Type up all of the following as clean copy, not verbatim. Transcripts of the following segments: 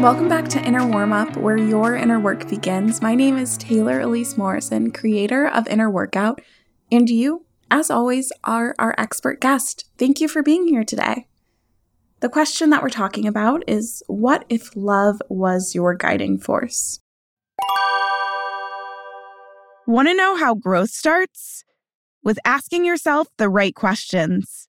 Welcome back to Inner Warm Up, where your inner work begins. My name is Taylor Elise Morrison, creator of Inner Workout, and you, as always, are our expert guest. Thank you for being here today. The question that we're talking about is, what if love was your guiding force? Want to know how growth starts? With asking yourself the right questions.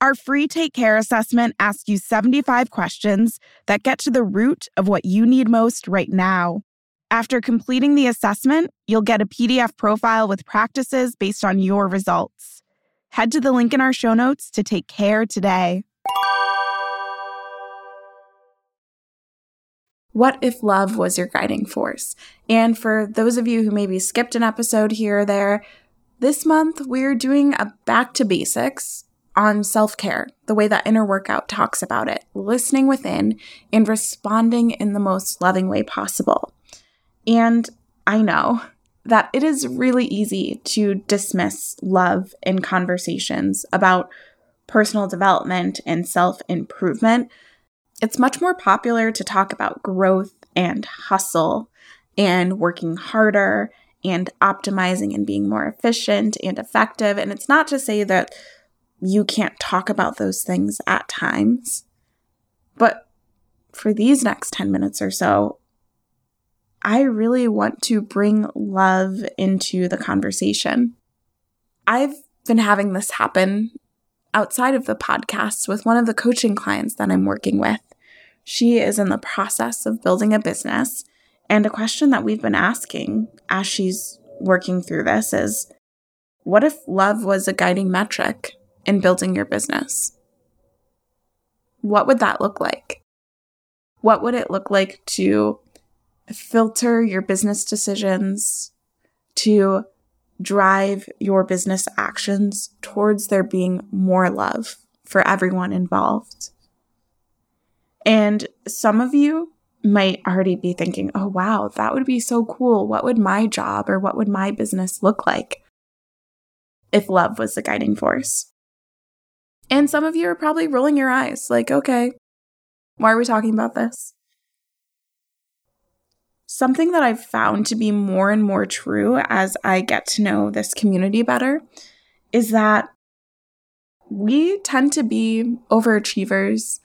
Our free Take Care assessment asks you 75 questions that get to the root of what you need most right now. After completing the assessment, you'll get a PDF profile with practices based on your results. Head to the link in our show notes to take care today. What if love was your guiding force? And for those of you who maybe skipped an episode here or there, this month we're doing a back to basics on self-care, the way that Inner Workout talks about it, listening within and responding in the most loving way possible. And I know that it is really easy to dismiss love in conversations about personal development and self-improvement. It's much more popular to talk about growth and hustle and working harder and optimizing and being more efficient and effective. And it's not to say that you can't talk about those things at times. But for these next 10 minutes or so, I really want to bring love into the conversation. I've been having this happen outside of the podcast with one of the coaching clients that I'm working with. She is in the process of building a business. And a question that we've been asking as she's working through this is, what if love was a guiding metric in building your business? What would that look like? What would it look like to filter your business decisions, to drive your business actions towards there being more love for everyone involved? And some of you might already be thinking, oh, wow, that would be so cool. What would my job or what would my business look like if love was the guiding force? And some of you are probably rolling your eyes like, okay, why are we talking about this? Something that I've found to be more and more true as I get to know this community better is that we tend to be overachievers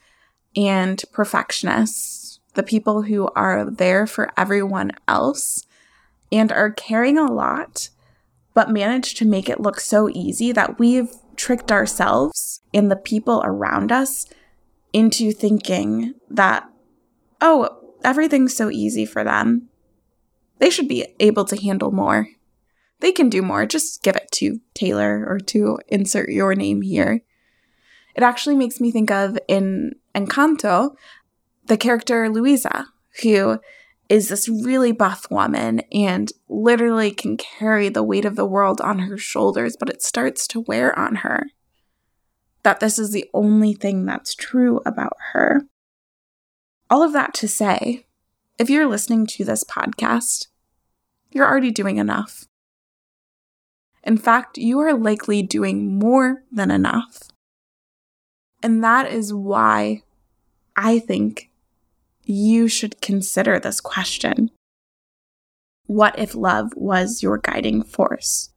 and perfectionists, the people who are there for everyone else and are caring a lot, but manage to make it look so easy that we've tricked ourselves and the people around us into thinking that, oh, everything's so easy for them. They should be able to handle more. They can do more. Just give it to Taylor or to insert your name here. It actually makes me think of, in Encanto, the character Louisa, who is this really buff woman and literally can carry the weight of the world on her shoulders, but it starts to wear on her. That this is the only thing that's true about her. All of that to say, if you're listening to this podcast, you're already doing enough. In fact, you are likely doing more than enough. And that is why I think you should consider this question. What if love was your guiding force?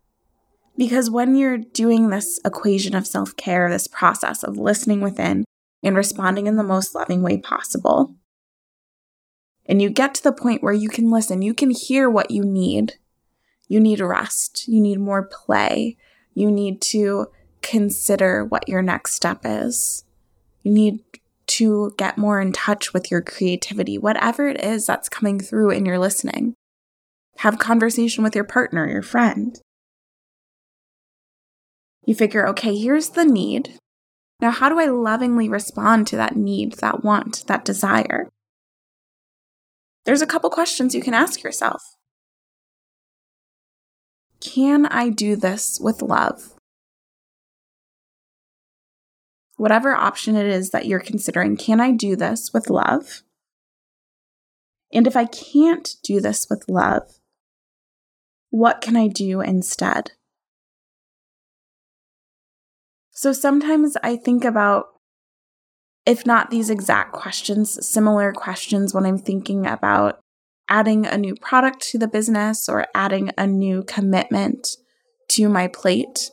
Because when you're doing this equation of self-care, this process of listening within and responding in the most loving way possible, and you get to the point where you can listen, you can hear what you need. You need rest. You need more play. You need to consider what your next step is. You need to get more in touch with your creativity, whatever it is that's coming through in your listening. Have conversation with your partner, your friend. You figure, okay, here's the need. Now, how do I lovingly respond to that need, that want, that desire? There's a couple questions you can ask yourself. Can I do this with love? Whatever option it is that you're considering, can I do this with love? And if I can't do this with love, what can I do instead? So sometimes I think about, if not these exact questions, similar questions when I'm thinking about adding a new product to the business or adding a new commitment to my plate.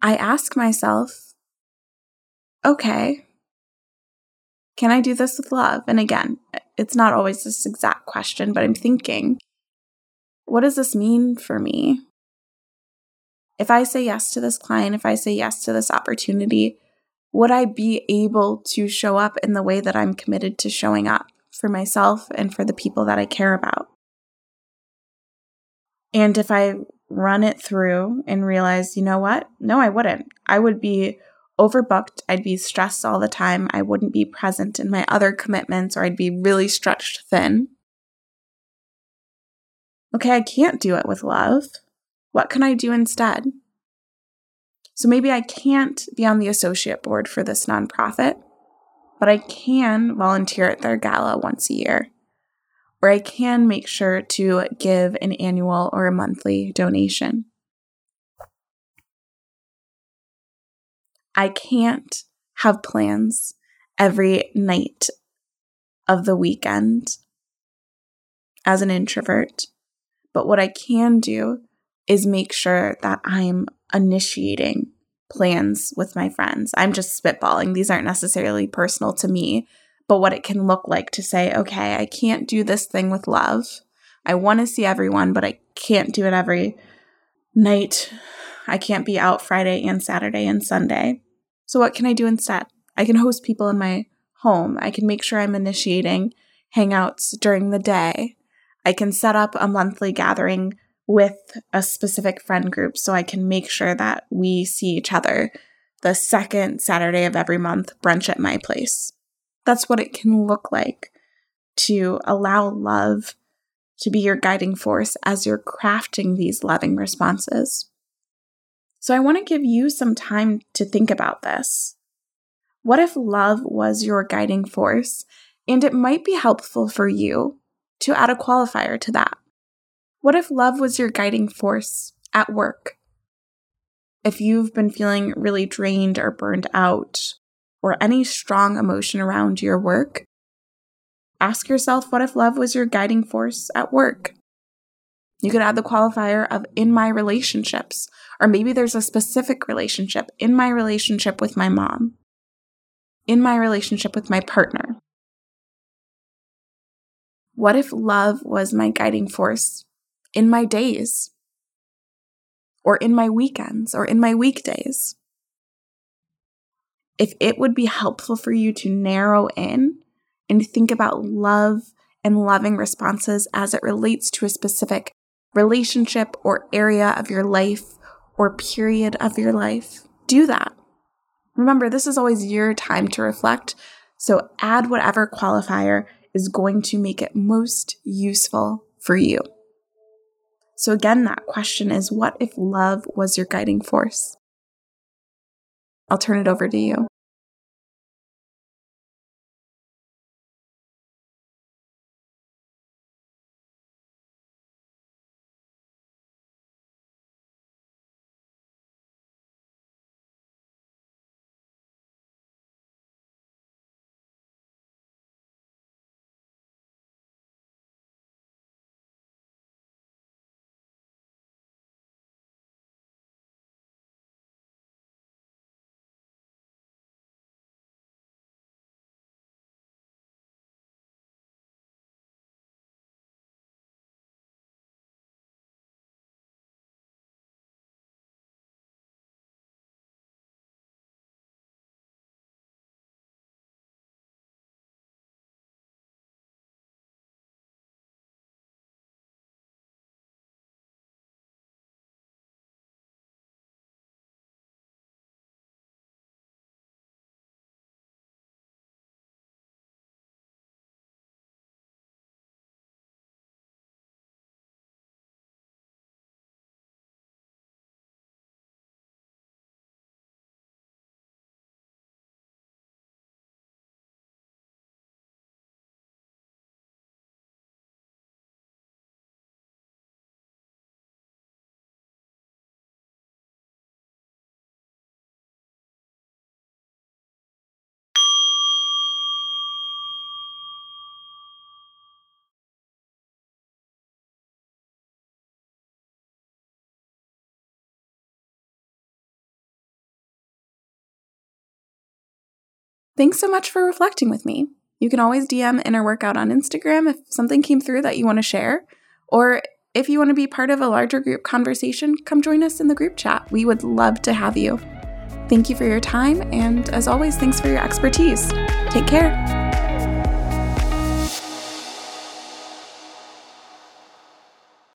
I ask myself, okay, can I do this with love? And again, it's not always this exact question, but I'm thinking, what does this mean for me? If I say yes to this client, if I say yes to this opportunity, would I be able to show up in the way that I'm committed to showing up for myself and for the people that I care about? And if I run it through and realize, you know what? No, I wouldn't. I would be overbooked. I'd be stressed all the time. I wouldn't be present in my other commitments, or I'd be really stretched thin. Okay, I can't do it with love. What can I do instead? So maybe I can't be on the associate board for this nonprofit, but I can volunteer at their gala once a year, or I can make sure to give an annual or a monthly donation. I can't have plans every night of the weekend as an introvert, but what I can do is make sure that I'm initiating plans with my friends. I'm just spitballing. These aren't necessarily personal to me, but what it can look like to say, okay, I can't do this thing with love. I want to see everyone, but I can't do it every night. I can't be out Friday and Saturday and Sunday. So what can I do instead? I can host people in my home. I can make sure I'm initiating hangouts during the day. I can set up a monthly gathering with a specific friend group so I can make sure that we see each other the second Saturday of every month, brunch at my place. That's what it can look like to allow love to be your guiding force as you're crafting these loving responses. So I want to give you some time to think about this. What if love was your guiding force? And it might be helpful for you to add a qualifier to that. What if love was your guiding force at work? If you've been feeling really drained or burned out, or any strong emotion around your work, ask yourself, what if love was your guiding force at work? You could add the qualifier of in my relationships, or maybe there's a specific relationship, in my relationship with my mom, in my relationship with my partner. What if love was my guiding force in my days, or in my weekends, or in my weekdays? If it would be helpful for you to narrow in and think about love and loving responses as it relates to a specific relationship or area of your life or period of your life, do that. Remember, this is always your time to reflect, so add whatever qualifier is going to make it most useful for you. So again, that question is, what if love was your guiding force? I'll turn it over to you. Thanks so much for reflecting with me. You can always DM Inner Workout on Instagram if something came through that you want to share, or if you want to be part of a larger group conversation, come join us in the group chat. We would love to have you. Thank you for your time, and as always, thanks for your expertise. Take care.